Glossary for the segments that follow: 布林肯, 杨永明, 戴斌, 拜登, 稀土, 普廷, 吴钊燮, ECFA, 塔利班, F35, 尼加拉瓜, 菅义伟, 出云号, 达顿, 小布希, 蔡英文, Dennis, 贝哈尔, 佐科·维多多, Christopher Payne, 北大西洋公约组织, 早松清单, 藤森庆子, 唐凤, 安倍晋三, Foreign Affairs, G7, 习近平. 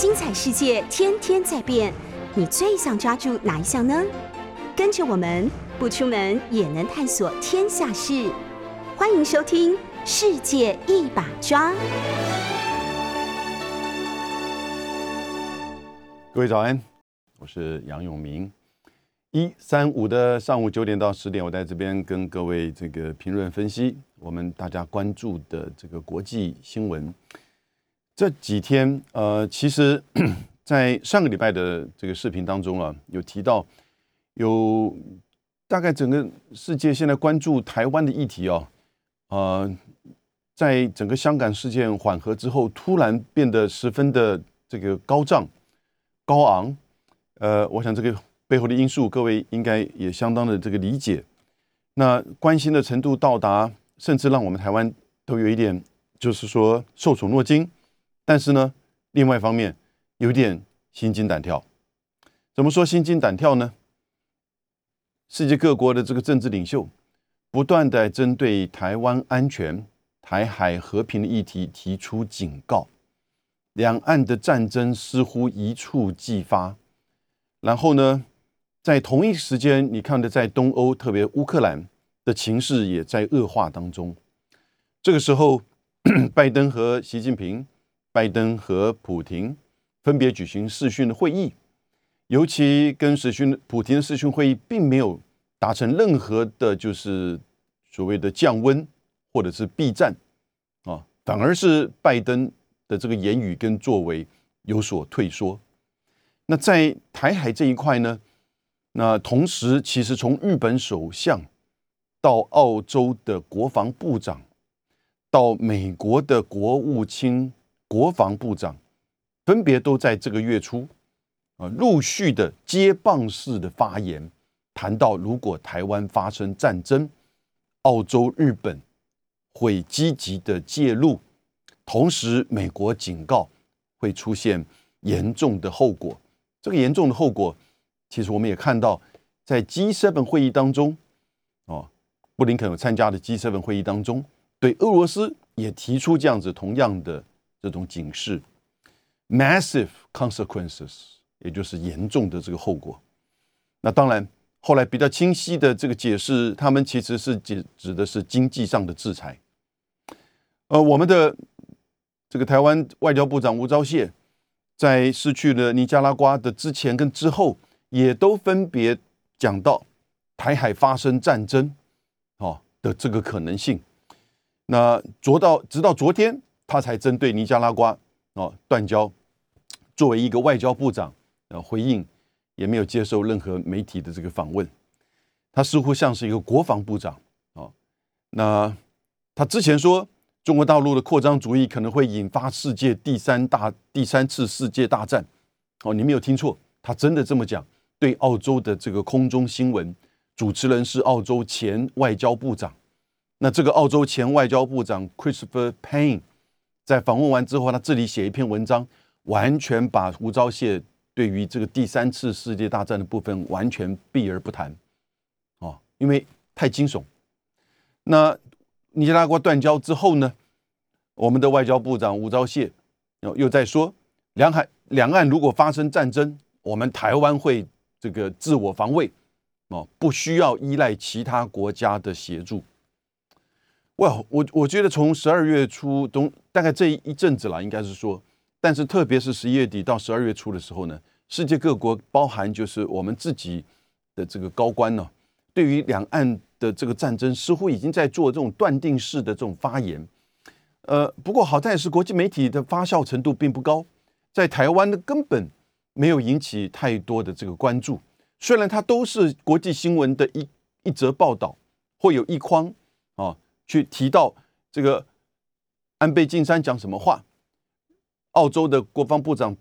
精彩世界天天在变，你最想抓住哪一项呢？跟着我们不出门也能探索天下事，欢迎收听《世界一把抓》。各位早安，我是杨永明。135的上午9点到10点，我在这边跟各位这个评论分析我们大家关注的这个国际新闻。这几天其实在上个礼拜的这个视频当中啊，有提到有大概整个世界现在关注台湾的议题啊，在整个香港事件缓和之后，突然变得十分的这个高涨高昂。我想这个背后的因素，各位应该也相当的这个理解。那关心的程度到达，甚至让我们台湾都有一点，就是说受宠若惊。但是呢，另外一方面有点心惊胆跳。怎么说心惊胆跳呢？世界各国的这个政治领袖，不断的针对台湾安全、台海和平的议题提出警告。两岸的战争似乎一触即发。然后呢？在同一时间，你看的在东欧，特别乌克兰的情势也在恶化当中。这个时候，拜登和习近平、拜登和普廷分别举行视讯会议，尤其跟普廷的视讯会议并没有达成任何的，就是所谓的降温或者是避战啊，反而是拜登的这个言语跟作为有所退缩。那在台海这一块呢？那同时其实从日本首相到澳洲的国防部长到美国的国务卿国防部长分别都在这个月初陆续的接棒式的发言，谈到如果台湾发生战争，澳洲日本会积极的介入，同时美国警告会出现严重的后果。这个严重的后果其实我们也看到，在 G7 会议当中，布林肯有参加的 G7 会议当中，对俄罗斯也提出这样子同样的这种警示 ，massive consequences， 也就是严重的这个后果。那当然，后来比较清晰的这个解释，他们其实是指的是经济上的制裁。我们的这个台湾外交部长吴钊燮，在失去了尼加拉瓜的之前跟之后，也都分别讲到台海发生战争的这个可能性。那直到昨天他才针对尼加拉瓜断交，作为一个外交部长回应，也没有接受任何媒体的这个访问。他似乎像是一个国防部长那他之前说中国大陆的扩张主义可能会引发世界第三次世界大战你没有听错，他真的这么讲。对澳洲的这个空中新闻，主持人是澳洲前外交部长。那这个澳洲前外交部长 Christopher Payne 在访问完之后，他这里写一篇文章，完全把吴钊燮对于这个第三次世界大战的部分完全避而不谈因为太惊悚。那尼加拉瓜断交之后呢，我们的外交部长吴钊燮又在说，两岸如果发生战争，我们台湾会这个自我防卫不需要依赖其他国家的协助。我觉得从12月初大概这一阵子了，应该是说，但是特别是11月底到12月初的时候呢，世界各国包含就是我们自己的这个高官对于两岸的这个战争似乎已经在做这种断定式的这种发言。不过好在是国际媒体的发酵程度并不高，在台湾的根本没有引起太多的这个关注。虽然它都是国际新闻的一则报道，会有一框去提到这个安倍晋三讲什么话，澳洲的国防部长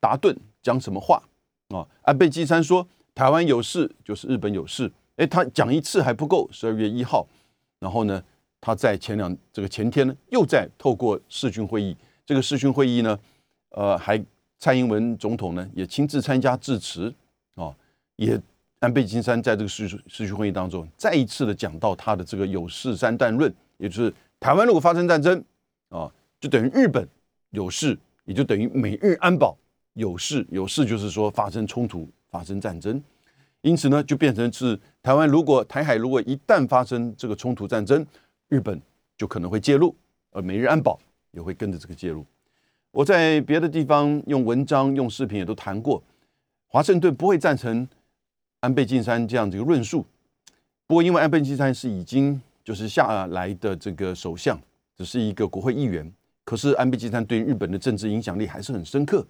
达顿讲什么话安倍晋三说台湾有事就是日本有事，他讲一次还不够，12月1号，然后呢，他在前天呢，又在透过视讯会议，这个视讯会议呢，蔡英文总统呢也亲自参加致辞也安倍晋三在这个视讯会议当中再一次的讲到他的这个有事三段论，也就是台湾如果发生战争就等于日本有事，也就等于美日安保有事就是说发生冲突、发生战争。因此呢，就变成是台湾台海如果一旦发生这个冲突战争，日本就可能会介入，而美日安保也会跟着这个介入。我在别的地方用文章、用视频也都谈过，华盛顿不会赞成安倍晋三这样的一个论述。不过，因为安倍晋三是已经就是下来的这个首相，只是一个国会议员，可是安倍晋三对日本的政治影响力还是很深刻，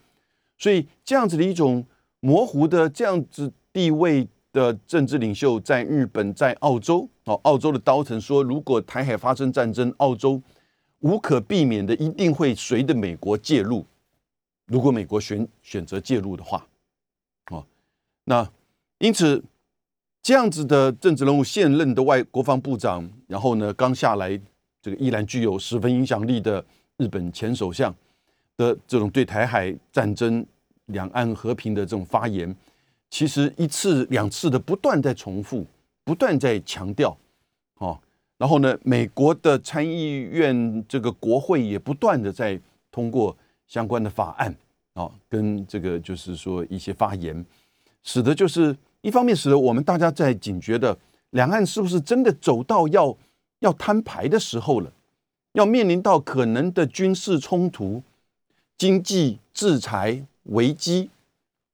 所以这样子的一种模糊的这样子地位的政治领袖，在日本、在澳洲，澳洲的高层说，如果台海发生战争，澳洲无可避免的一定会随着美国介入，如果美国选择介入的话，那因此这样子的政治人物，现任的国防部长，然后呢刚下来这个依然具有十分影响力的日本前首相的这种对台海战争、两岸和平的这种发言，其实一次两次的不断在重复，不断在强调，然后呢，美国的参议院这个国会也不断的在通过相关的法案跟这个就是说一些发言，使得就是一方面使得我们大家在警觉的两岸是不是真的走到要摊牌的时候了，要面临到可能的军事冲突、经济制裁危机，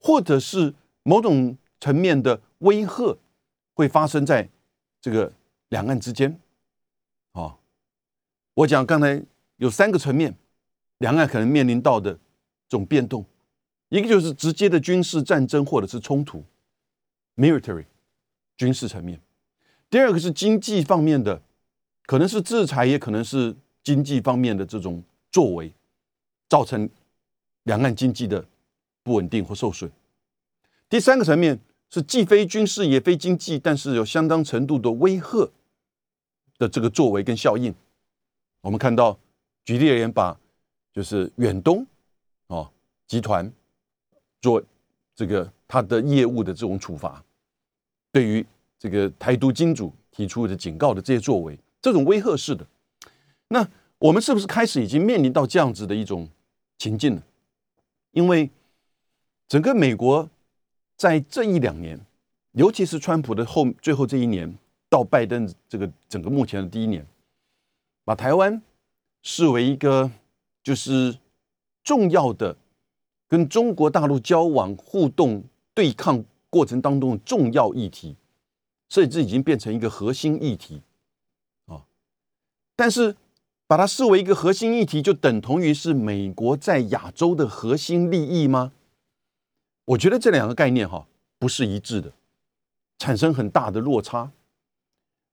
或者是某种层面的威吓会发生在这个两岸之间。我讲刚才有三个层面，两岸可能面临到的这种变动，一个就是直接的军事战争或者是冲突 military 军事层面，第二个是经济方面的，可能是制裁，也可能是经济方面的这种作为，造成两岸经济的不稳定或受损。第三个层面是既非军事也非经济，但是有相当程度的威吓的这个作为跟效应。我们看到，举例而言，把就是远东集团做这个他的业务的这种处罚，对于这个台独金主提出的警告的这些作为，这种威吓式的。那我们是不是开始已经面临到这样子的一种情境了？因为整个美国在这一两年，尤其是川普的最后这一年到拜登这个整个目前的第一年，把台湾视为一个就是重要的跟中国大陆交往、互动、对抗过程当中的重要议题，甚至已经变成一个核心议题。但是把它视为一个核心议题，就等同于是美国在亚洲的核心利益吗？我觉得这两个概念不是一致的，产生很大的落差。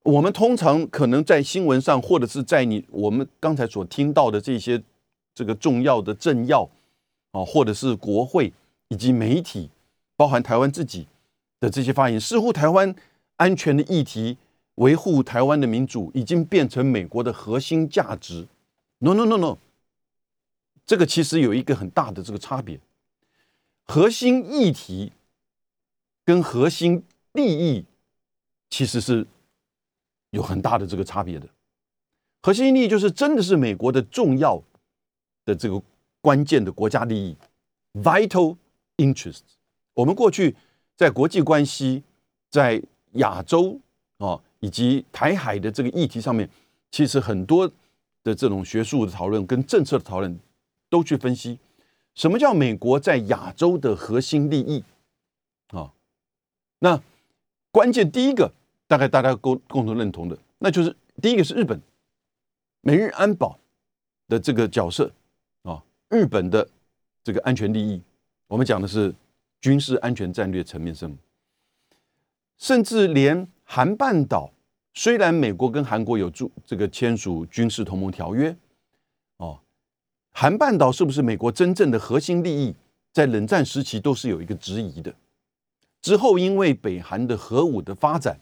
我们通常可能在新闻上，或者是在我们刚才所听到的这些这个重要的政要或者是国会以及媒体，包含台湾自己的这些发言，似乎台湾安全的议题、维护台湾的民主已经变成美国的核心价值。 No， 这个其实有一个很大的这个差别。核心议题跟核心利益其实是有很大的这个差别的。核心利益就是真的是美国的重要的这个关键的国家利益 vital interest。 我们过去在国际关系、在亚洲以及台海的这个议题上面，其实很多的这种学术的讨论跟政策的讨论都去分析什么叫美国在亚洲的核心利益。那关键第一个大概大家共同认同的，那就是第一个是日本美日安保的这个角色，日本的这个安全利益，我们讲的是军事安全战略层面上，甚至连韩半岛，虽然美国跟韩国有这个签署军事同盟条约，韩半岛是不是美国真正的核心利益，在冷战时期都是有一个质疑的。之后因为北韩的核武的发展，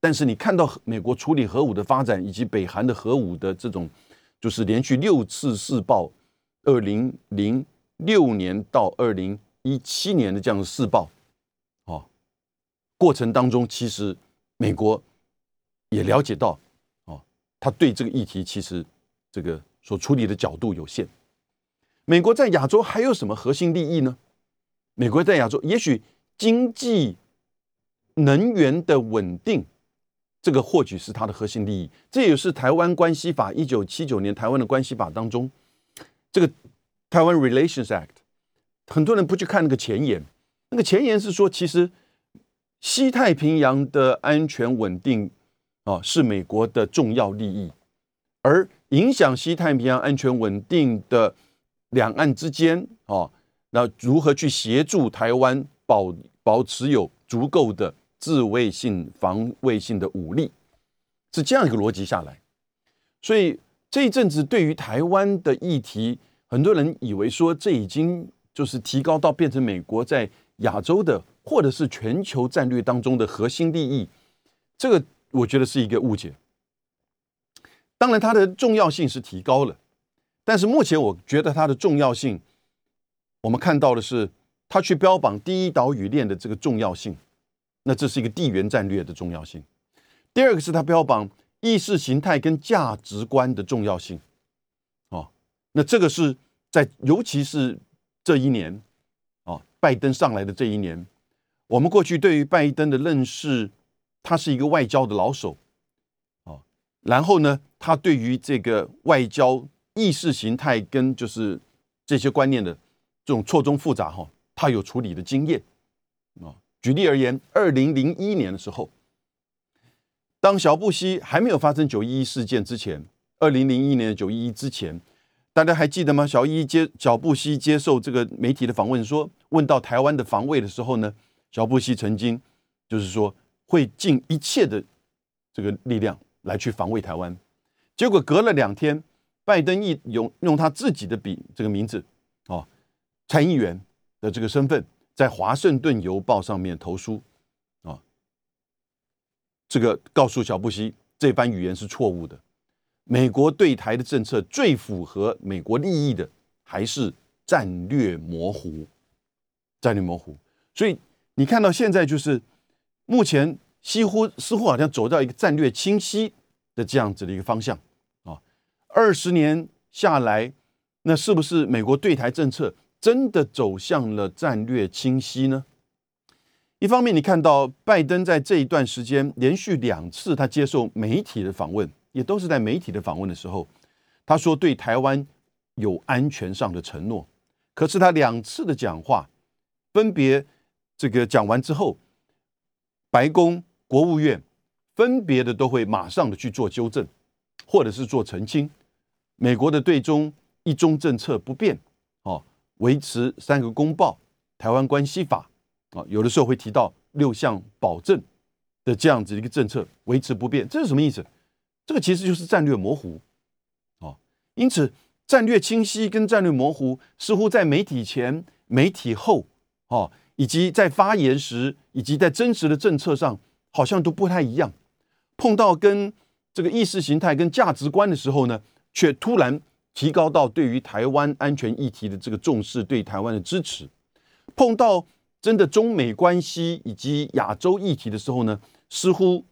但是你看到美国处理核武的发展，以及北韩的核武的这种就是连续6次试爆，2006年到2017年的这样的试爆过程当中，其实美国也了解到他对这个议题其实这个所处理的角度有限。美国在亚洲还有什么核心利益呢？美国在亚洲，也许经济、能源的稳定，这个或许是它的核心利益。这也是台湾关系法1979年台湾的关系法当中，这个台湾 Relations Act， 很多人不去看那个前言。那个前言是说，其实西太平洋的安全稳定是美国的重要利益，而影响西太平洋安全稳定的两岸之间那如何去协助台湾 保持有足够的自卫性、防卫性的武力，是这样一个逻辑下来。所以这一阵子对于台湾的议题，很多人以为说这已经就是提高到变成美国在亚洲的或者是全球战略当中的核心利益，这个我觉得是一个误解。当然它的重要性是提高了，但是目前我觉得它的重要性，我们看到的是它去标榜第一岛屿链的这个重要性，那这是一个地缘战略的重要性。第二个是它标榜意识形态跟价值观的重要性，那这个是在尤其是这一年拜登上来的这一年，我们过去对于拜登的认识，他是一个外交的老手，然后呢，他对于这个外交意识形态跟就是这些观念的这种错综复杂他有处理的经验。举例而言，2001年的时候，当小布希还没有发生911事件之前，2001年的911之前，大家还记得吗？小布希接受这个媒体的访问，说问到台湾的防卫的时候呢，小布希曾经就是说会尽一切的这个力量来去防卫台湾。结果隔了2天，拜登用他自己的这个名字参议员的这个身份，在《华盛顿邮报》上面投书这个告诉小布希，这番语言是错误的。美国对台的政策最符合美国利益的还是战略模糊，战略模糊。所以你看到现在就是目前似乎好像走到一个战略清晰的这样子的一个方向20年下来，那是不是美国对台政策真的走向了战略清晰呢？一方面你看到拜登在这一段时间连续2次他接受媒体的访问，也都是在媒体的访问的时候，他说对台湾有安全上的承诺，可是他2次的讲话分别这个讲完之后，白宫、国务院分别的都会马上的去做纠正，或者是做澄清。美国的对中一中政策不变，维持3个公报、台湾关系法，有的时候会提到6项保证的这样子一个政策维持不变，这是什么意思？这个其实就是战略模糊，因此战略清晰跟战略模糊似乎在媒体前、媒体后，以及在发言时，以及在真实的政策上，好像都不太一样。碰到跟这个意识形态跟价值观的时候呢，却突然提高到对于台湾安全议题的这个重视，对台湾的支持。碰到真的中美关系以及亚洲议题的时候呢，似乎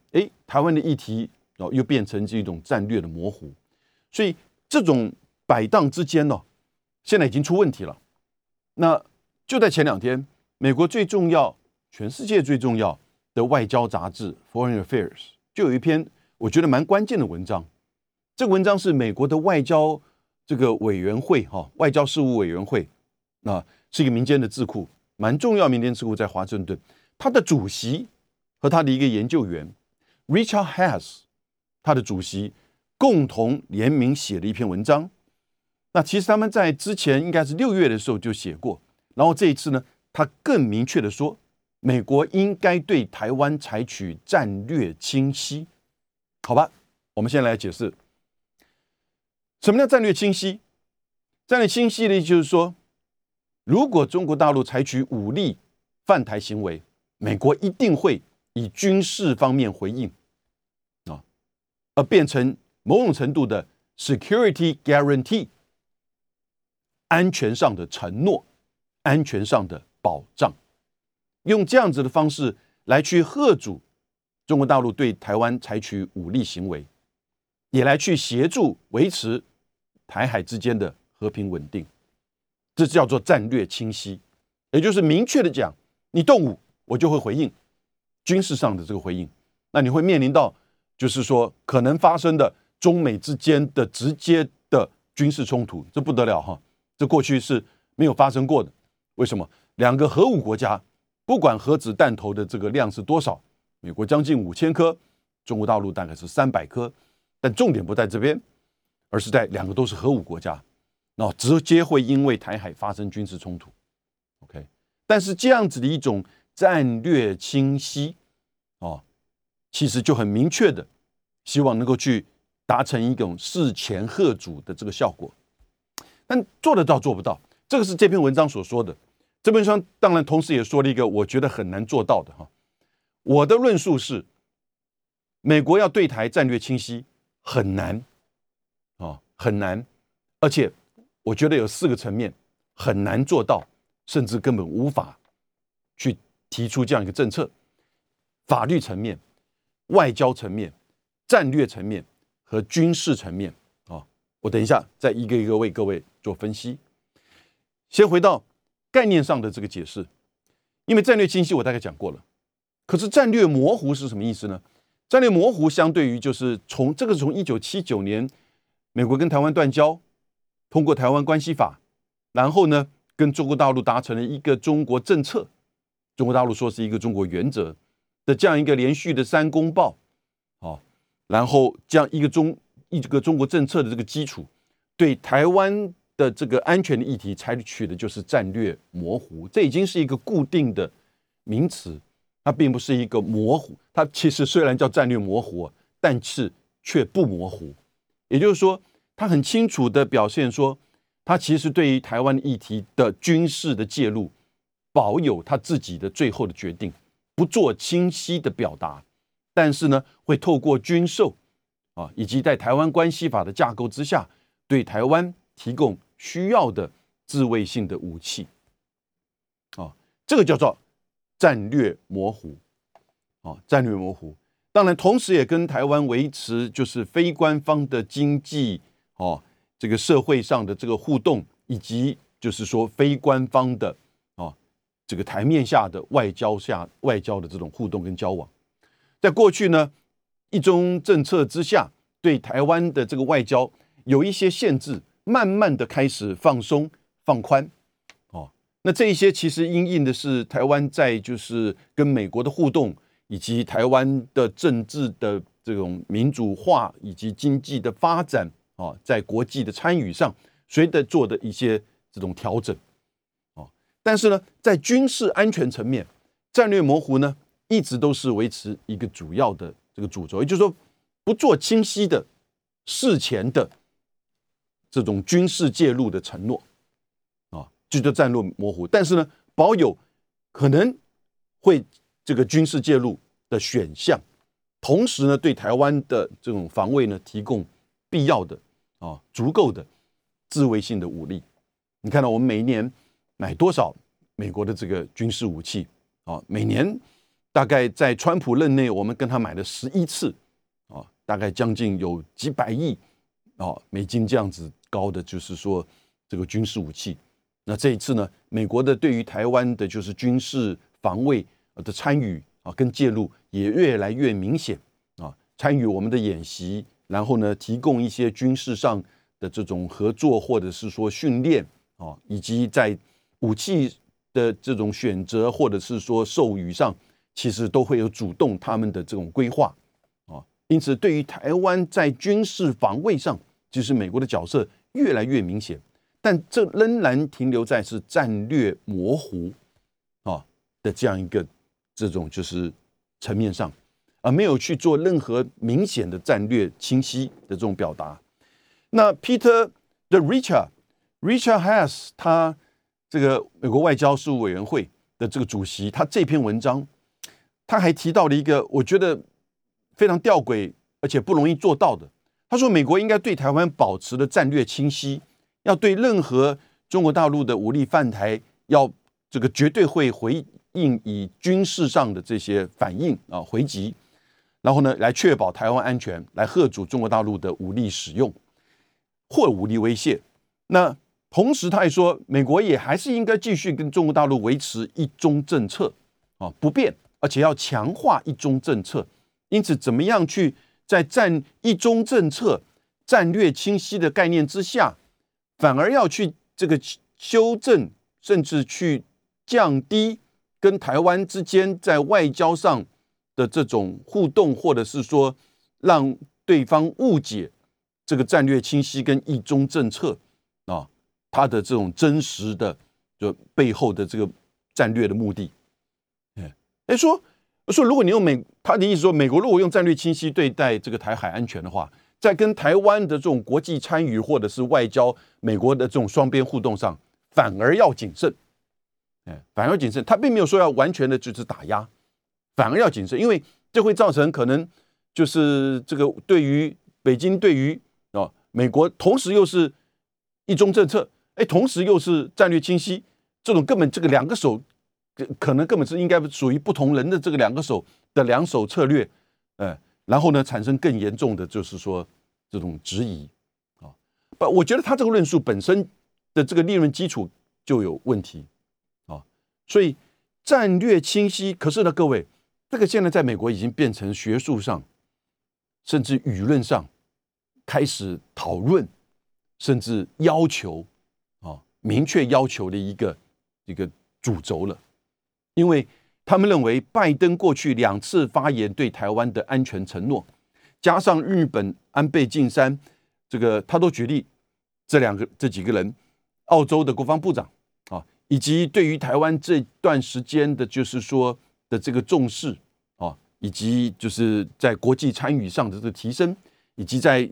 台湾的议题又变成这种战略的模糊。所以这种摆荡之间现在已经出问题了。那就在前2天，美国最重要、全世界最重要的外交杂志 Foreign Affairs 就有一篇我觉得蛮关键的文章。这个文章是美国的外交这个委员会外交事务委员会是一个民间的智库，蛮重要的民间智库，在华盛顿。他的主席和他的一个研究员 Richard Haas， 他的主席共同联名写了一篇文章。那其实他们在之前应该是6月的时候就写过，然后这一次呢，他更明确的说，美国应该对台湾采取战略清晰。好吧，我们先来解释什么叫战略清晰。战略清晰的意思就是说，如果中国大陆采取武力犯台行为，美国一定会以军事方面回应而变成某种程度的 security guarantee， 安全上的承诺，安全上的保障，用这样子的方式来去吓阻中国大陆对台湾采取武力行为，也来去协助维持台海之间的和平稳定。这叫做战略清晰，也就是明确的讲，你动武我就会回应，军事上的这个回应。那你会面临到就是说可能发生的中美之间的直接的军事冲突，这不得了哈，这过去是没有发生过的。为什么？两个核武国家不管核子弹头的这个量是多少，美国将近5000颗，中国大陆大概是300颗，但重点不在这边，而是在两个都是核武国家，那直接会因为台海发生军事冲突。 OK， 但是这样子的一种战略清晰其实就很明确的希望能够去达成一种事前贺主的这个效果，但做得到做不到，这个是这篇文章所说的。这篇文章当然同时也说了一个我觉得很难做到的哈。我的论述是，美国要对台战略清晰很难很难，而且我觉得有4个层面很难做到，甚至根本无法去提出这样一个政策：法律层面、外交层面、战略层面和军事层面我等一下再一个一个为各位做分析。先回到概念上的这个解释，因为战略清晰我大概讲过了，可是战略模糊是什么意思呢？战略模糊相对于就是从1979年美国跟台湾断交，通过台湾关系法，然后呢跟中国大陆达成了一个中国政策，中国大陆说是一个中国原则的这样一个连续的3公报然后这样一个中国政策的这个基础，对台湾的这个安全的议题采取的就是战略模糊，这已经是一个固定的名词，它并不是一个模糊，它其实虽然叫战略模糊，但是却不模糊。也就是说，它很清楚的表现说，它其实对于台湾议题的军事的介入，保有它自己的最后的决定，不做清晰的表达，但是呢，会透过军售以及在台湾关系法的架构之下，对台湾提供需要的自卫性的武器这个叫做战略模糊战略模糊。当然同时也跟台湾维持就是非官方的经济这个社会上的这个互动，以及就是说非官方的这个台面下的外交的这种互动跟交往。在过去呢，一中政策之下，对台湾的这个外交有一些限制，慢慢的开始放松放宽那这一些其实因应的是台湾在就是跟美国的互动，以及台湾的政治的这种民主化，以及经济的发展在国际的参与上随着做的一些这种调整但是呢，在军事安全层面，战略模糊呢一直都是维持一个主要的这个主轴，也就是说不做清晰的事前的这种军事介入的承诺就叫战略模糊，但是呢保有可能会这个军事介入的选项，同时呢对台湾的这种防卫呢提供必要的足够的自卫性的武力。你看到我们每一年买多少美国的这个军事武器每年大概在川普任内我们跟他买了11次大概将近有几百亿美金这样子高的就是说这个军事武器。那这一次呢，美国的对于台湾的就是军事防卫的参与跟介入也越来越明显参与我们的演习，然后呢提供一些军事上的这种合作或者是说训练以及在武器的这种选择或者是说授予上，其实都会有主动他们的这种规划因此对于台湾在军事防卫上，其实美国的角色越来越明显，但这仍然停留在是战略模糊的这样一个这种就是层面上，而没有去做任何明显的战略清晰的这种表达。那 Richard Haas 他这个美国外交事务委员会的这个主席，他这篇文章他还提到了一个我觉得非常吊诡而且不容易做到的，他说美国应该对台湾保持的战略清晰，要对任何中国大陆的武力犯台，要这个绝对会回应以军事上的这些反应回击，然后呢来确保台湾安全，来遏阻中国大陆的武力使用或武力威胁。那同时他也说，美国也还是应该继续跟中国大陆维持一中政策啊不变，而且要强化一中政策。因此，怎么样去在一中政策战略清晰的概念之下，反而要去这个修正，甚至去降低跟台湾之间在外交上的这种互动，或者是说让对方误解这个战略清晰跟一中政策啊，它的这种真实的就背后的这个战略的目的。哎，说如果你用他的意思说，美国如果用战略清晰对待这个台海安全的话，在跟台湾的这种国际参与或者是外交美国的这种双边互动上，反而要谨慎。反而要谨慎，他并没有说要完全的就是打压，反而要谨慎，因为这会造成可能就是这个对于北京对于美国，同时又是一中政策，同时又是战略清晰，这种根本这个两个手。可能根本是应该属于不同人的这个两手策略，然后呢产生更严重的就是说这种质疑啊。不，我觉得他这个论述本身的这个理论基础就有问题啊。所以战略清晰，可是呢，各位，这个现在在美国已经变成学术上，甚至舆论上开始讨论，甚至要求啊，明确要求的一个主轴了。因为他们认为拜登过去两次发言对台湾的安全承诺，加上日本安倍晋三，这个他都举例这几个人，澳洲的国防部长啊，以及对于台湾这段时间的就是说的这个重视啊，以及就是在国际参与上的这个提升，以及在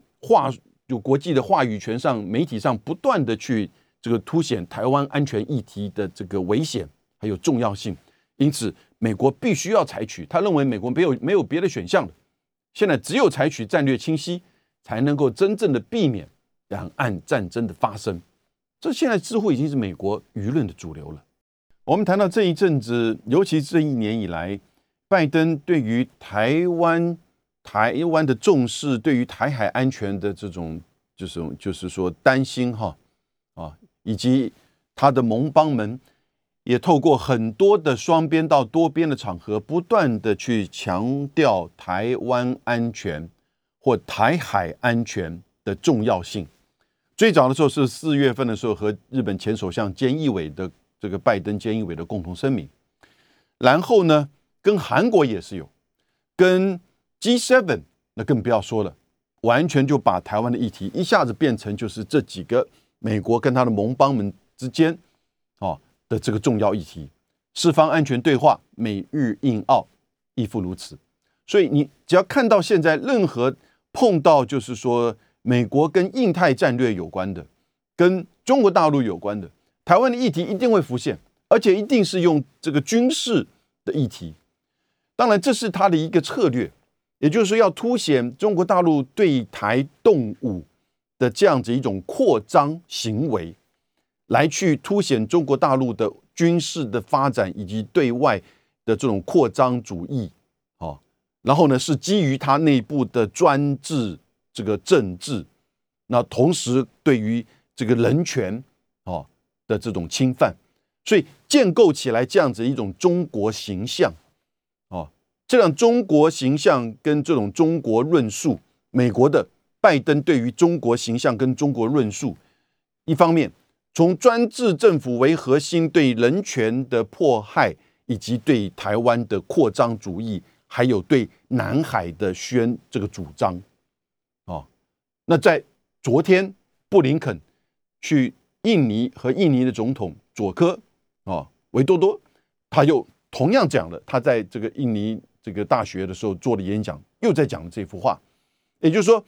国际的话语权上、媒体上不断的去这个凸显台湾安全议题的这个危险还有重要性。因此美国必须要采取，他认为美国没有别的选项了，现在只有采取战略清晰才能够真正的避免两岸战争的发生。这现在似乎已经是美国舆论的主流了。我们谈到这一阵子，尤其这一年以来，拜登对于台湾的重视，对于台海安全的这种就是说担心以及他的盟邦们也透过很多的双边到多边的场合，不断的去强调台湾安全或台海安全的重要性。最早的时候是4月份的时候，和日本前首相菅义伟的这个拜登菅义伟的共同声明。然后呢，跟韩国也是有，跟 G7 那更不要说了，完全就把台湾的议题一下子变成就是这几个美国跟他的盟邦们之间的这个重要议题。四方安全对话，美日印澳亦复如此。所以你只要看到现在任何碰到就是说美国跟印太战略有关的，跟中国大陆有关的，台湾的议题一定会浮现，而且一定是用这个军事的议题。当然这是他的一个策略，也就是说要凸显中国大陆对台动武的这样子一种扩张行为，来去凸显中国大陆的军事的发展以及对外的这种扩张主义，然后呢是基于它内部的专制这个政治，那同时对于这个人权，的这种侵犯，所以建构起来这样子一种中国形象，这样中国形象跟这种中国论述，美国的拜登对于中国形象跟中国论述，一方面从专制政府为核心对人权的迫害，以及对台湾的扩张主义，还有对南海的这个主张，那在昨天布林肯去印尼和印尼的总统佐科，维多多，他又同样讲了，他在这个印尼这个大学的时候做的演讲，又在讲这幅话。也就是说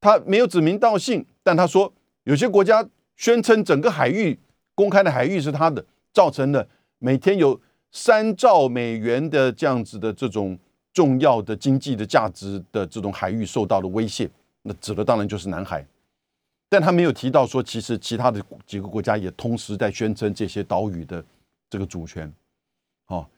他没有指名道姓，但他说有些国家宣称整个海域公开的海域是他的，造成了每天有$3兆的这样子的这种重要的经济的价值的这种海域受到了威胁，那指的当然就是南海。但他没有提到说其实其他的几个国家也同时在宣称这些岛屿的这个主权，然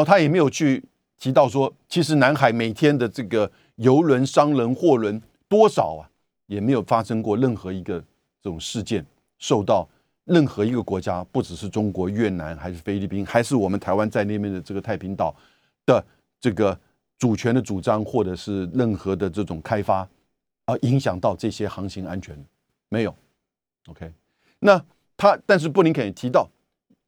后他也没有去提到说其实南海每天的这个邮轮、商人、货轮多少也没有发生过任何一个这种事件受到任何一个国家，不只是中国、越南，还是菲律宾，还是我们台湾在那边的这个太平岛的这个主权的主张，或者是任何的这种开发，而影响到这些航行安全，没有。OK， 那他但是布林肯也提到，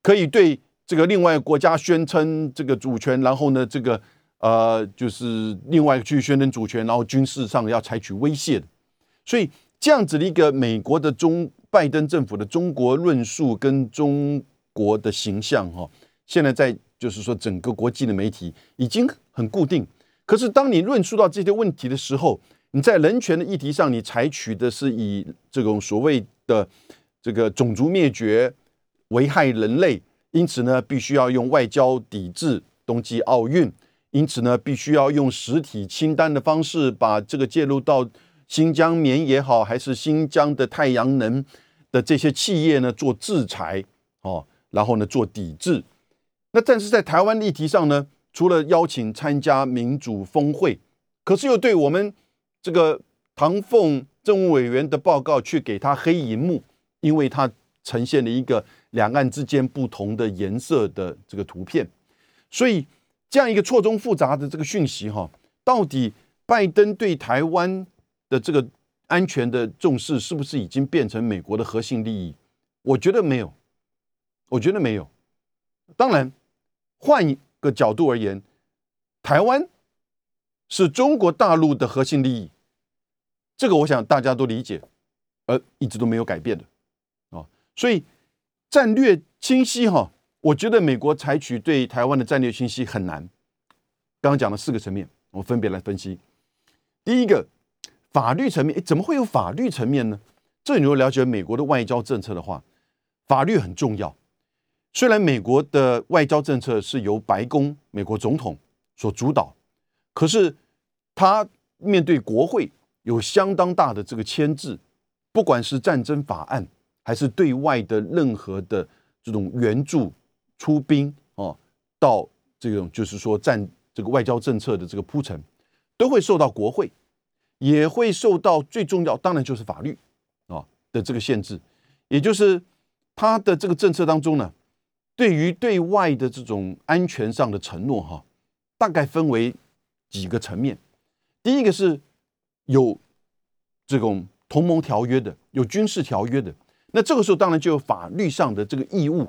可以对这个另外国家宣称这个主权，然后呢，这个就是另外去宣称主权，然后军事上要采取威胁的，所以这样子的一个美国的拜登政府的中国论述跟中国的形象，现在在就是说整个国际的媒体已经很固定。可是当你论述到这些问题的时候，你在人权的议题上，你采取的是以这种所谓的这个种族灭绝危害人类，因此呢必须要用外交抵制冬季奥运，因此呢必须要用实体清单的方式把这个介入到新疆棉也好，还是新疆的太阳能的这些企业呢做制裁，然后呢做抵制。那但是在台湾议题上呢，除了邀请参加民主峰会，可是又对我们这个唐凤政务委员的报告去给他黑荧幕，因为他呈现了一个两岸之间不同的颜色的这个图片。所以这样一个错综复杂的这个讯息，到底拜登对台湾的这个安全的重视是不是已经变成美国的核心利益？我觉得没有，我觉得没有。当然，换一个角度而言，台湾是中国大陆的核心利益，这个我想大家都理解，而一直都没有改变的，所以战略清晰，我觉得美国采取对台湾的战略清晰很难。刚刚讲了四个层面，我分别来分析。第一个，法律层面，怎么会有法律层面呢？这你如果了解美国的外交政策的话，法律很重要。虽然美国的外交政策是由白宫、美国总统所主导，可是他面对国会有相当大的这个牵制，不管是战争法案，还是对外的任何的这种援助、出兵，到这种就是说这个外交政策的这个铺陈，都会受到国会。也会受到最重要当然就是法律，的这个限制，也就是他的这个政策当中呢，对于对外的这种安全上的承诺，大概分为几个层面。第一个是有这种同盟条约的，有军事条约的，那这个时候当然就有法律上的这个义务。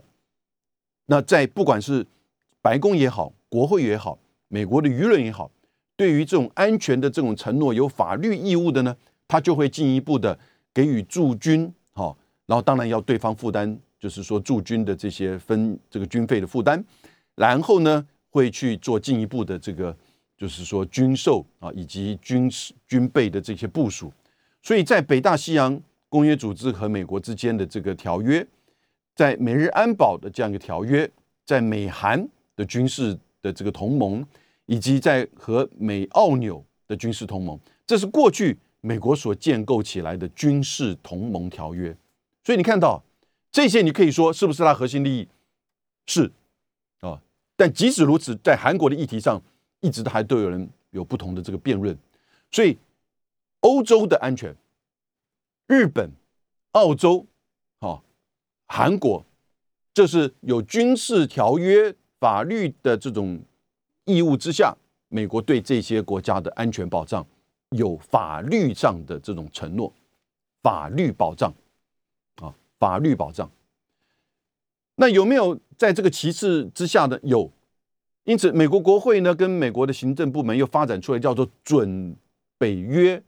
那在不管是白宫也好，国会也好，美国的舆论也好，对于这种安全的这种承诺有法律义务的呢，他就会进一步的给予驻军，然后当然要对方负担，就是说驻军的这些这个军费的负担，然后呢会去做进一步的这个就是说军售，以及军备的这些部署。所以在北大西洋公约组织和美国之间的这个条约，在美日安保的这样一个条约，在美韩的军事的这个同盟，以及在和美澳纽的军事同盟，这是过去美国所建构起来的军事同盟条约。所以你看到这些，你可以说是不是它核心利益？是，但即使如此，在韩国的议题上，一直还都有人有不同的这个辩论。所以欧洲的安全，日本、澳洲，韩国，这是有军事条约法律的这种义务之下，美国对这些国家的安全保障有法律上的这种承诺，法律保障，法律保障。那有没有在这个旗帜之下呢？有。因此美国国会呢跟美国的行政部门又发展出来叫做准北约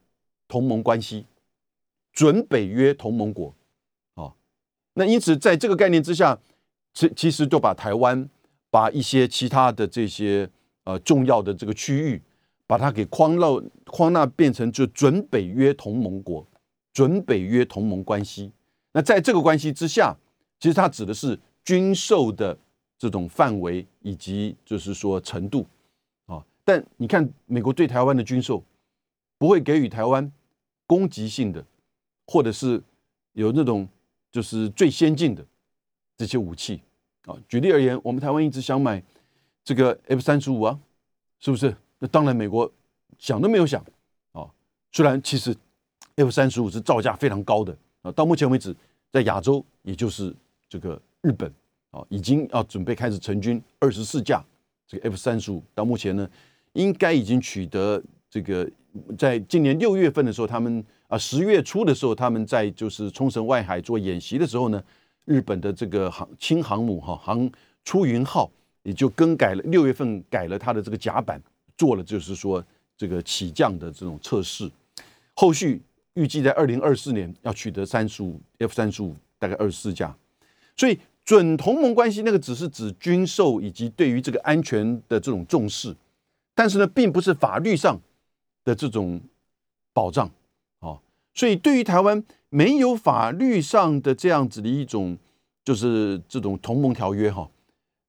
同盟关系，准北约同盟国，那因此在这个概念之下，其实就把台湾，把一些其他的这些重要的这个区域，把它给框纳变成就准北约同盟国，准北约同盟关系。那在这个关系之下，其实它指的是军售的这种范围以及就是说程度，但你看美国对台湾的军售不会给予台湾攻击性的，或者是有那种就是最先进的这些武器，举例而言，我们台湾一直想买这个 F35 啊，是不是？那当然美国想都没有想，虽然其实 F35 是造价非常高的，到目前为止在亚洲也就是这个日本啊，已经要准备开始成军24架这个 F35，到目前呢，应该已经取得这个在今年6月份的时候，他们啊10月初的时候，他们在就是冲绳外海做演习的时候呢，日本的这个轻航母哈出云号也就更改了，6月份改了它的这个甲板，做了就是说这个起降的这种测试，后续预计在2024年要取得F35大概24架，所以准同盟关系那个只是指军售以及对于这个安全的这种重视，但是呢，并不是法律上的这种保障啊。所以对于台湾没有法律上的这样子的一种就是这种同盟条约哈，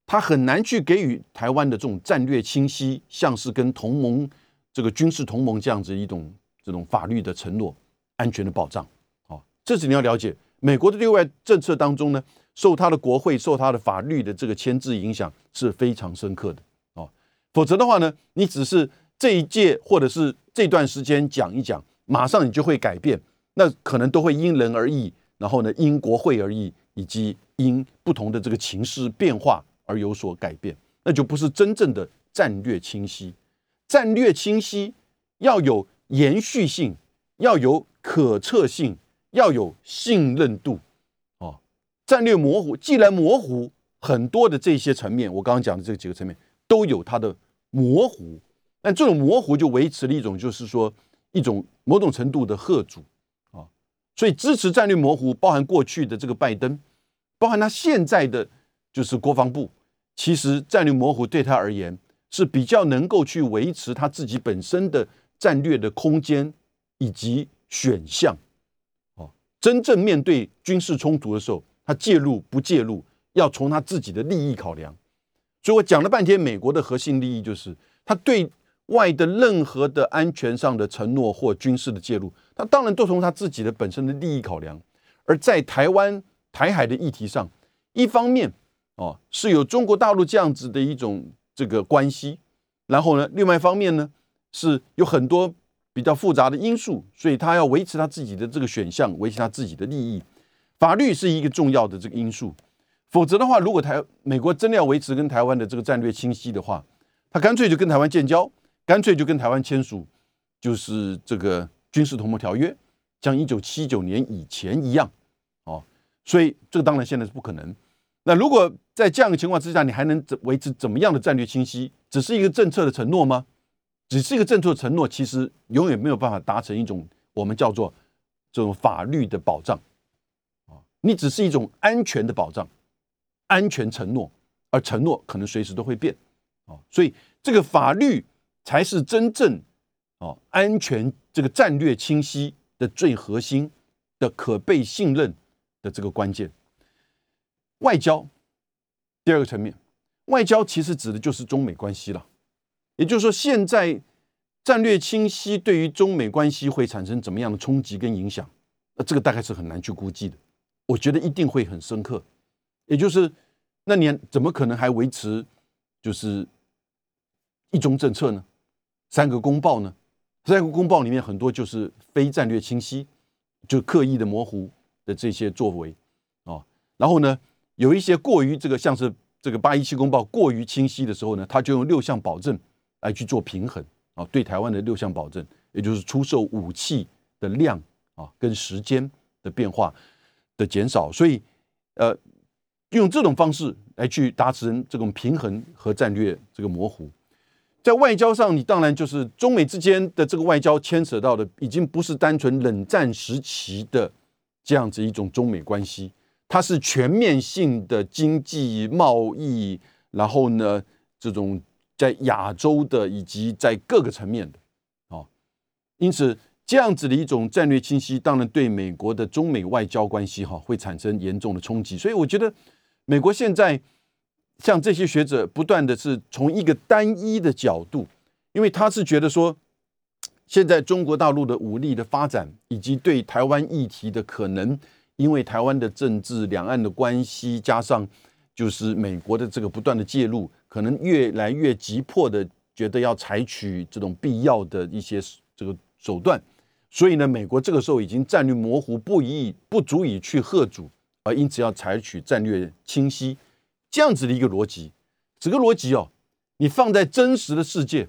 它很难去给予台湾的这种战略清晰，像是跟同盟这个军事同盟这样子一种这种法律的承诺、安全的保障啊。这是你要了解。美国的对外政策当中呢，受他的国会、受他的法律的这个牵制影响是非常深刻的啊。否则的话呢，你只是这一届或者是这段时间讲一讲，马上你就会改变，那可能都会因人而异，然后呢，因国会而异，以及因不同的这个情势变化而有所改变，那就不是真正的战略清晰。战略清晰要有延续性，要有可测性。要有信任度啊，战略模糊，既然模糊，很多的这些层面，我刚刚讲的这几个层面都有它的模糊，但这种模糊就维持了一种就是说一种某种程度的贺主啊，所以支持战略模糊，包含过去的这个拜登，包含他现在的就是国防部，其实战略模糊对他而言是比较能够去维持他自己本身的战略的空间以及选项。真正面对军事冲突的时候，他介入不介入，要从他自己的利益考量。所以我讲了半天，美国的核心利益就是他对外的任何的安全上的承诺或军事的介入，他当然都从他自己的本身的利益考量。而在台湾台海的议题上，一方面哦是有中国大陆这样子的一种这个关系，然后呢，另外一方面呢是有很多比较复杂的因素，所以他要维持他自己的这个选项，维持他自己的利益。法律是一个重要的这个因素，否则的话，如果美国真的要维持跟台湾的这个战略清晰的话，他干脆就跟台湾建交，干脆就跟台湾签署就是这个军事同盟条约，像1979年以前一样哦。所以这个当然现在是不可能。那如果在这样的情况之下，你还能维持怎么样的战略清晰？只是一个政策的承诺吗？只是一个政策承诺，其实永远没有办法达成一种我们叫做这种法律的保障啊。你只是一种安全的保障，安全承诺，而承诺可能随时都会变啊。所以这个法律才是真正啊安全这个战略清晰的最核心的可被信任的这个关键。外交第二个层面，外交其实指的就是中美关系了。也就是说，现在战略清晰对于中美关系会产生怎么样的冲击跟影响，这个大概是很难去估计的。我觉得一定会很深刻。也就是，那你怎么可能还维持就是一中政策呢？3个公报呢？3个公报里面很多就是非战略清晰，就刻意的模糊的这些作为啊。然后呢，有一些过于这个像是这个817公报过于清晰的时候呢，他就用6项保证。来去做平衡啊，对台湾的6项保证，也就是出售武器的量啊，跟时间的变化的减少，所以用这种方式来去达成这种平衡和战略这个模糊。在外交上，你当然就是中美之间的这个外交牵扯到的，已经不是单纯冷战时期的这样子一种中美关系，它是全面性的经济贸易，然后呢这种。在亚洲的以及在各个层面的啊，因此这样子的一种战略清晰，当然对美国的中美外交关系会产生严重的冲击。所以我觉得美国现在像这些学者不断的是从一个单一的角度，因为他是觉得说现在中国大陆的武力的发展以及对台湾议题的可能，因为台湾的政治、两岸的关系，加上就是美国的这个不断的介入。可能越来越急迫的觉得要采取这种必要的一些这个手段，所以呢，美国这个时候已经战略模糊，不足以去吓阻，而因此要采取战略清晰这样子的一个逻辑。整个逻辑哦，你放在真实的世界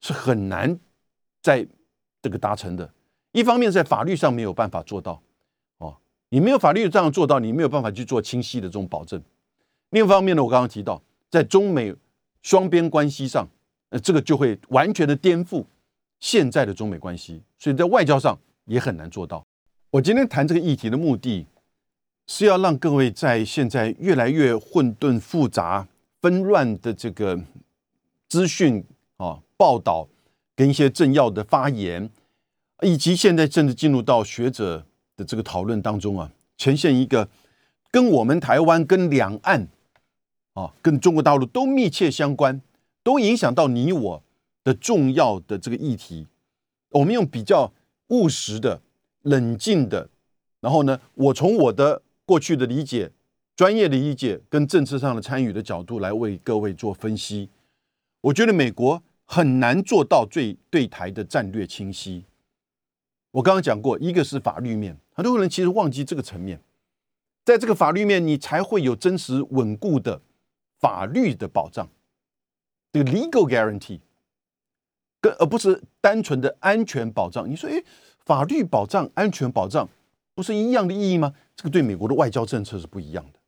是很难在这个达成的。一方面在法律上没有办法做到哦，你没有法律上做到，你没有办法去做清晰的这种保证。另一方面呢，我刚刚提到在中美双边关系上这个就会完全的颠覆现在的中美关系，所以在外交上也很难做到。我今天谈这个议题的目的是要让各位在现在越来越混沌复杂纷乱的这个资讯啊、报道跟一些政要的发言，以及现在甚至进入到学者的这个讨论当中啊，呈现一个跟我们台湾跟两岸啊、跟中国大陆都密切相关，都影响到你我的重要的这个议题。我们用比较务实的冷静的，然后呢，我从我的过去的理解、专业的理解跟政治上的参与的角度来为各位做分析。我觉得美国很难做到最对台的战略清晰。我刚刚讲过，一个是法律面，很多人其实忘记这个层面，在这个法律面，你才会有真实稳固的法律的保障，这个 legal guarantee， 而不是单纯的安全保障。你说，哎，法律保障、安全保障不是一样的意义吗？这个对美国的外交政策是不一样的。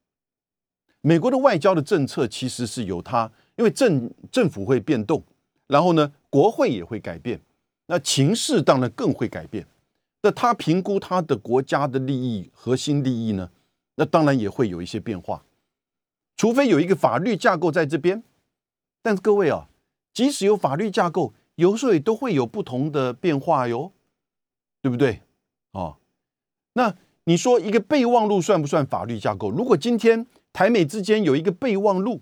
美国的外交的政策其实是由它，因为政府会变动，然后呢，国会也会改变，那情势当然更会改变。那他评估他的国家的利益、核心利益呢，那当然也会有一些变化。除非有一个法律架构在这边，但是各位啊，即使有法律架构，有时候也都会有不同的变化哟，对不对？哦，那你说一个备忘录算不算法律架构？如果今天台美之间有一个备忘录，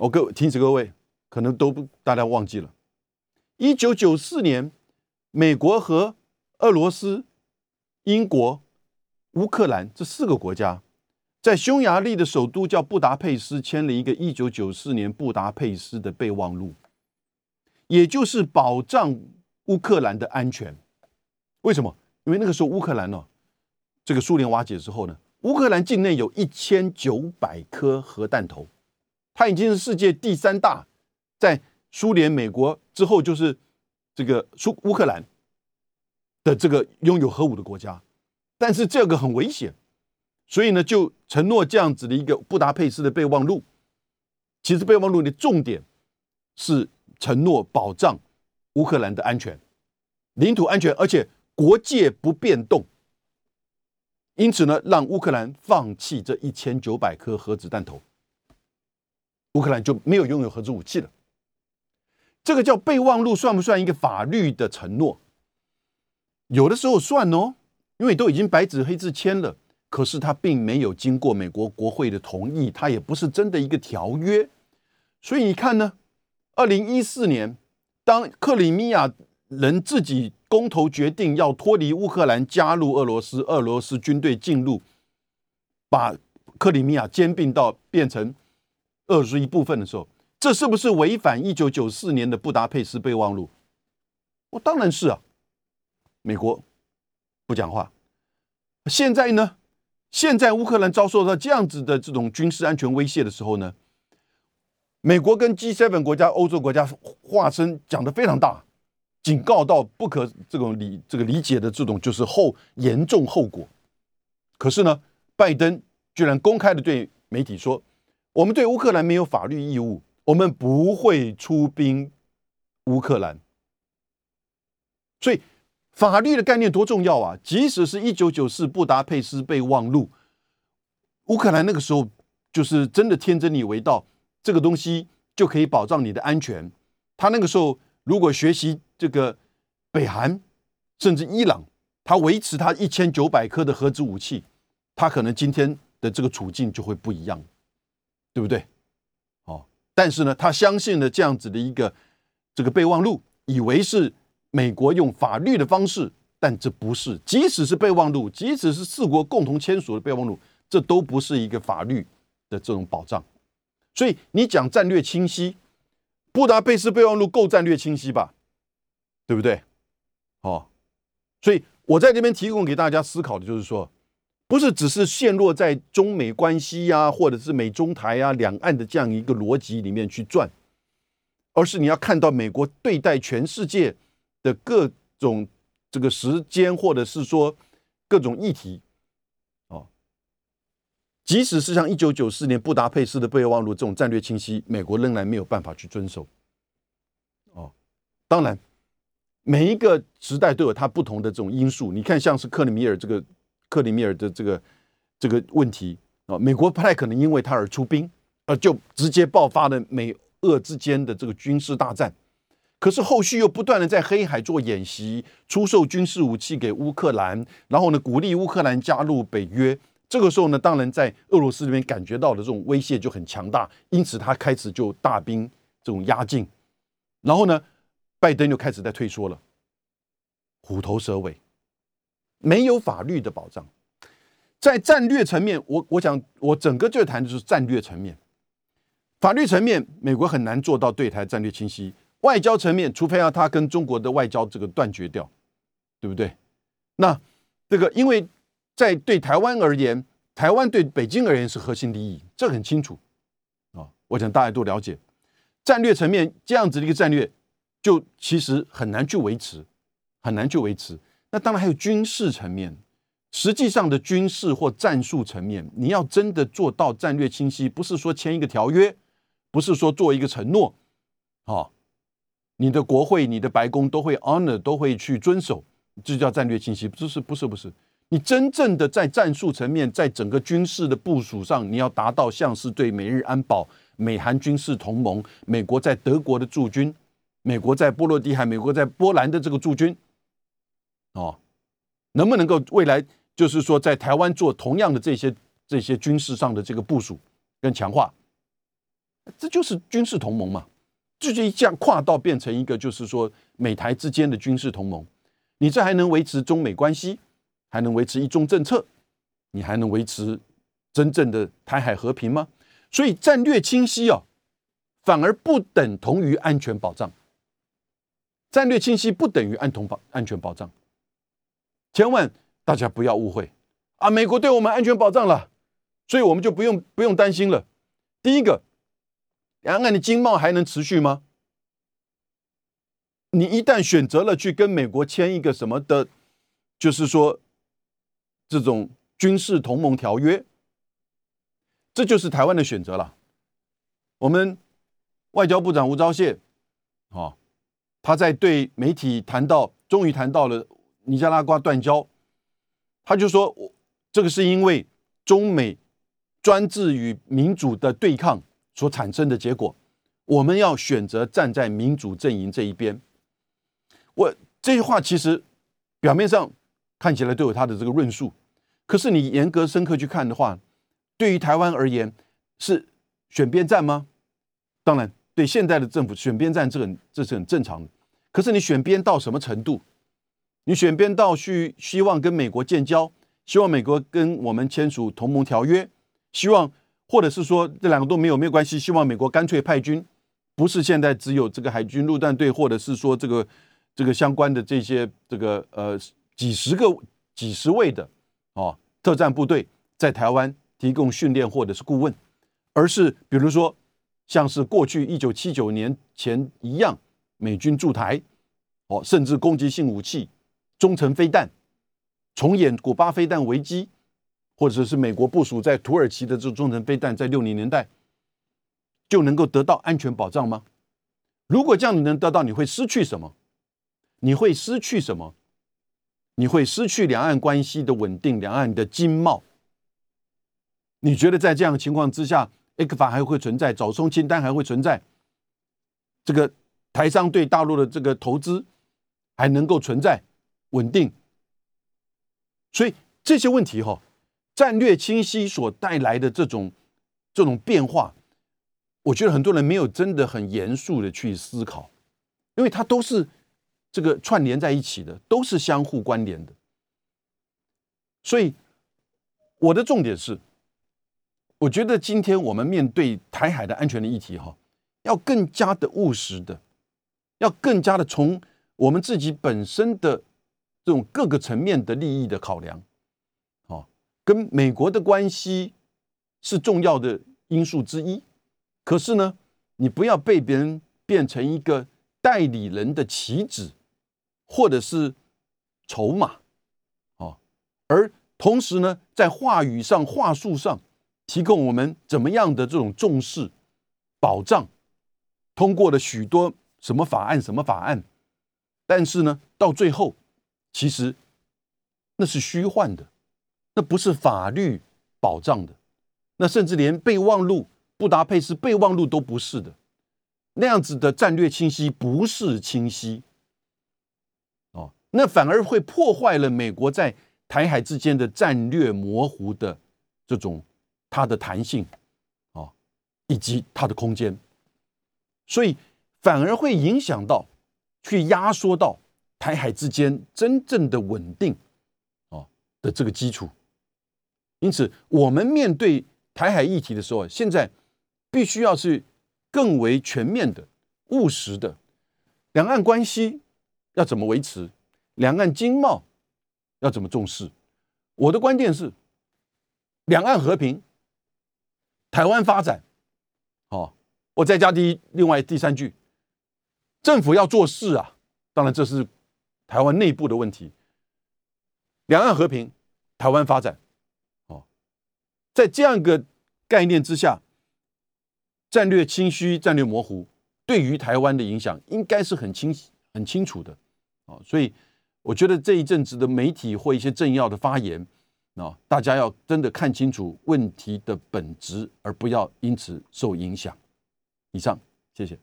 我提醒各位，可能都大家忘记了，1994年，美国和俄罗斯、英国、乌克兰这4个国家，在匈牙利的首都叫布达佩斯签了一个1994年布达佩斯的备忘录，也就是保障乌克兰的安全。为什么？因为那个时候乌克兰呢、这个苏联瓦解之后呢，乌克兰境内有1900颗核弹头，它已经是世界第3大，在苏联、美国之后就是这个乌克兰的这个拥有核武的国家，但是这个很危险。所以呢，就承诺这样子的一个布达佩斯的备忘录，其实备忘录的重点是承诺保障乌克兰的安全、领土安全，而且国界不变动。因此呢，让乌克兰放弃这1900颗核子弹头，乌克兰就没有拥有核子武器了。这个叫备忘录，算不算一个法律的承诺？有的时候算哦，因为都已经白纸黑字签了。可是它并没有经过美国国会的同意，它也不是真的一个条约。所以你看呢，2014年，当克里米亚人自己公投决定要脱离乌克兰加入俄罗斯，俄罗斯军队进入，把克里米亚兼并到变成俄罗斯一部分的时候，这是不是违反1994年的布达佩斯备忘录？我当然是啊，美国不讲话。现在呢？现在乌克兰遭受到这样子的这种军事安全威胁的时候呢，美国跟 G7 国家、欧洲国家化身讲得非常大，警告到不可这个理解的这种就是严重后果。可是呢，拜登居然公开的对媒体说，我们对乌克兰没有法律义务，我们不会出兵乌克兰。所以法律的概念多重要啊！即使是1994布达佩斯备忘录，乌克兰那个时候就是真的天真以为到这个东西就可以保障你的安全。他那个时候如果学习这个北韩甚至伊朗，他维持他1900颗的核子武器，他可能今天的这个处境就会不一样，对不对？哦，但是呢，他相信了这样子的一个这个备忘录，以为是美国用法律的方式，但这不是。即使是备忘录，即使是4国共同签署的备忘录，这都不是一个法律的这种保障。所以你讲战略清晰，布达佩斯备忘录够战略清晰吧？对不对？哦，所以我在这边提供给大家思考的就是说，不是只是陷落在中美关系啊，或者是美中台啊两岸的这样一个逻辑里面去转，而是你要看到美国对待全世界的各种这个时间，或者是说各种议题啊，即使是像1994年布达佩斯的备忘录这种战略清晰，美国仍然没有办法去遵守啊。当然，每一个时代都有它不同的这种因素。你看，像是克里米尔的这个问题啊，美国不太可能因为它而出兵，就直接爆发了美俄之间的这个军事大战。可是后续又不断的在黑海做演习，出售军事武器给乌克兰，然后呢，鼓励乌克兰加入北约。这个时候呢，当然在俄罗斯那边感觉到的这种威胁就很强大，因此他开始就大兵这种压境，然后呢，拜登就开始在退缩了，虎头蛇尾。没有法律的保障，在战略层面，我想我整个就谈的就是战略层面，法律层面，美国很难做到对台战略清晰；外交层面，除非要他跟中国的外交这个断绝掉，对不对？那这个因为在对台湾而言，台湾对北京而言是核心利益，这很清楚啊，我想大家都了解。战略层面这样子的一个战略，就其实很难去维持，很难去维持。那当然还有军事层面，实际上的军事或战术层面，你要真的做到战略清晰，不是说签一个条约，不是说做一个承诺，哦，你的国会、你的白宫都会 honor， 都会去遵守，这叫战略清晰。不是，你真正的在战术层面，在整个军事的部署上，你要达到像是对美日安保、美韩军事同盟、美国在德国的驻军、美国在波罗的海、美国在波兰的这个驻军。哦，能不能够未来就是说在台湾做同样的这些军事上的这个部署跟强化，这就是军事同盟嘛，就是这样跨到变成一个就是说美台之间的军事同盟，你这还能维持中美关系，还能维持一中政策，你还能维持真正的台海和平吗？所以战略清晰啊，反而不等同于安全保障，战略清晰不等于安全保障。千万大家不要误会啊！美国对我们安全保障了，所以我们就不用担心了。第一个，两岸的经贸还能持续吗？你一旦选择了去跟美国签一个什么的，就是说这种军事同盟条约，这就是台湾的选择了。我们外交部长吴钊燮，哦，他在对媒体谈到，终于谈到了尼加拉瓜断交，他就说这个是因为中美专制与民主的对抗所产生的结果，我们要选择站在民主阵营这一边。这句话其实表面上看起来都有他的这个论述，可是你严格深刻去看的话，对于台湾而言是选边站吗？当然对现在的政府选边站这是很正常的，可是你选边到什么程度？你选边到去希望跟美国建交，希望美国跟我们签署同盟条约，希望或者是说这两个都没有关系，希望美国干脆派军，不是现在只有这个海军陆战队，或者是说这个相关的这些几十位的哦特战部队在台湾提供训练或者是顾问，而是比如说像是过去1979年前一样，美军驻台哦，甚至攻击性武器。中程飞弹，重演古巴飞弹危机，或者是美国部署在土耳其的这中程飞弹，在60年代就能够得到安全保障吗？如果这样你能得到，你会失去什么？你会失去什么？你会失去两岸关系的稳定，两岸的经贸。你觉得在这样的情况之下 ，ECFA 还会存在，早松清单还会存在，这个台商对大陆的这个投资还能够存在？稳定，所以这些问题哈，战略清晰所带来的这种变化，我觉得很多人没有真的很严肃的去思考，因为它都是这个串联在一起的，都是相互关联的。所以我的重点是，我觉得今天我们面对台海的安全的议题哈，要更加的务实的，要更加的从我们自己本身的这种各个层面的利益的考量，哦，跟美国的关系是重要的因素之一。可是呢，你不要被别人变成一个代理人的棋子，或者是筹码，而同时呢，在话语上、话术上，提供我们怎么样的这种重视、保障，通过了许多什么法案、什么法案，但是呢，到最后，其实那是虚幻的，那不是法律保障的，那甚至连备忘录、布达佩斯备忘录都不是的。那样子的战略清晰不是清晰，那反而会破坏了美国在台海之间的战略模糊的这种它的弹性，以及它的空间，所以反而会影响到，去压缩到台海之间真正的稳定，的这个基础。因此，我们面对台海议题的时候，现在必须要是更为全面的、务实的，两岸关系要怎么维持？两岸经贸要怎么重视？我的观点是，两岸和平，台湾发展。我再加第三句，政府要做事啊。当然，这是台湾内部的问题。两岸和平，台湾发展。在这样一个概念之下，战略清晰、战略模糊对于台湾的影响应该是很清楚的，所以我觉得这一阵子的媒体或一些政要的发言，大家要真的看清楚问题的本质，而不要因此受影响。以上，谢谢。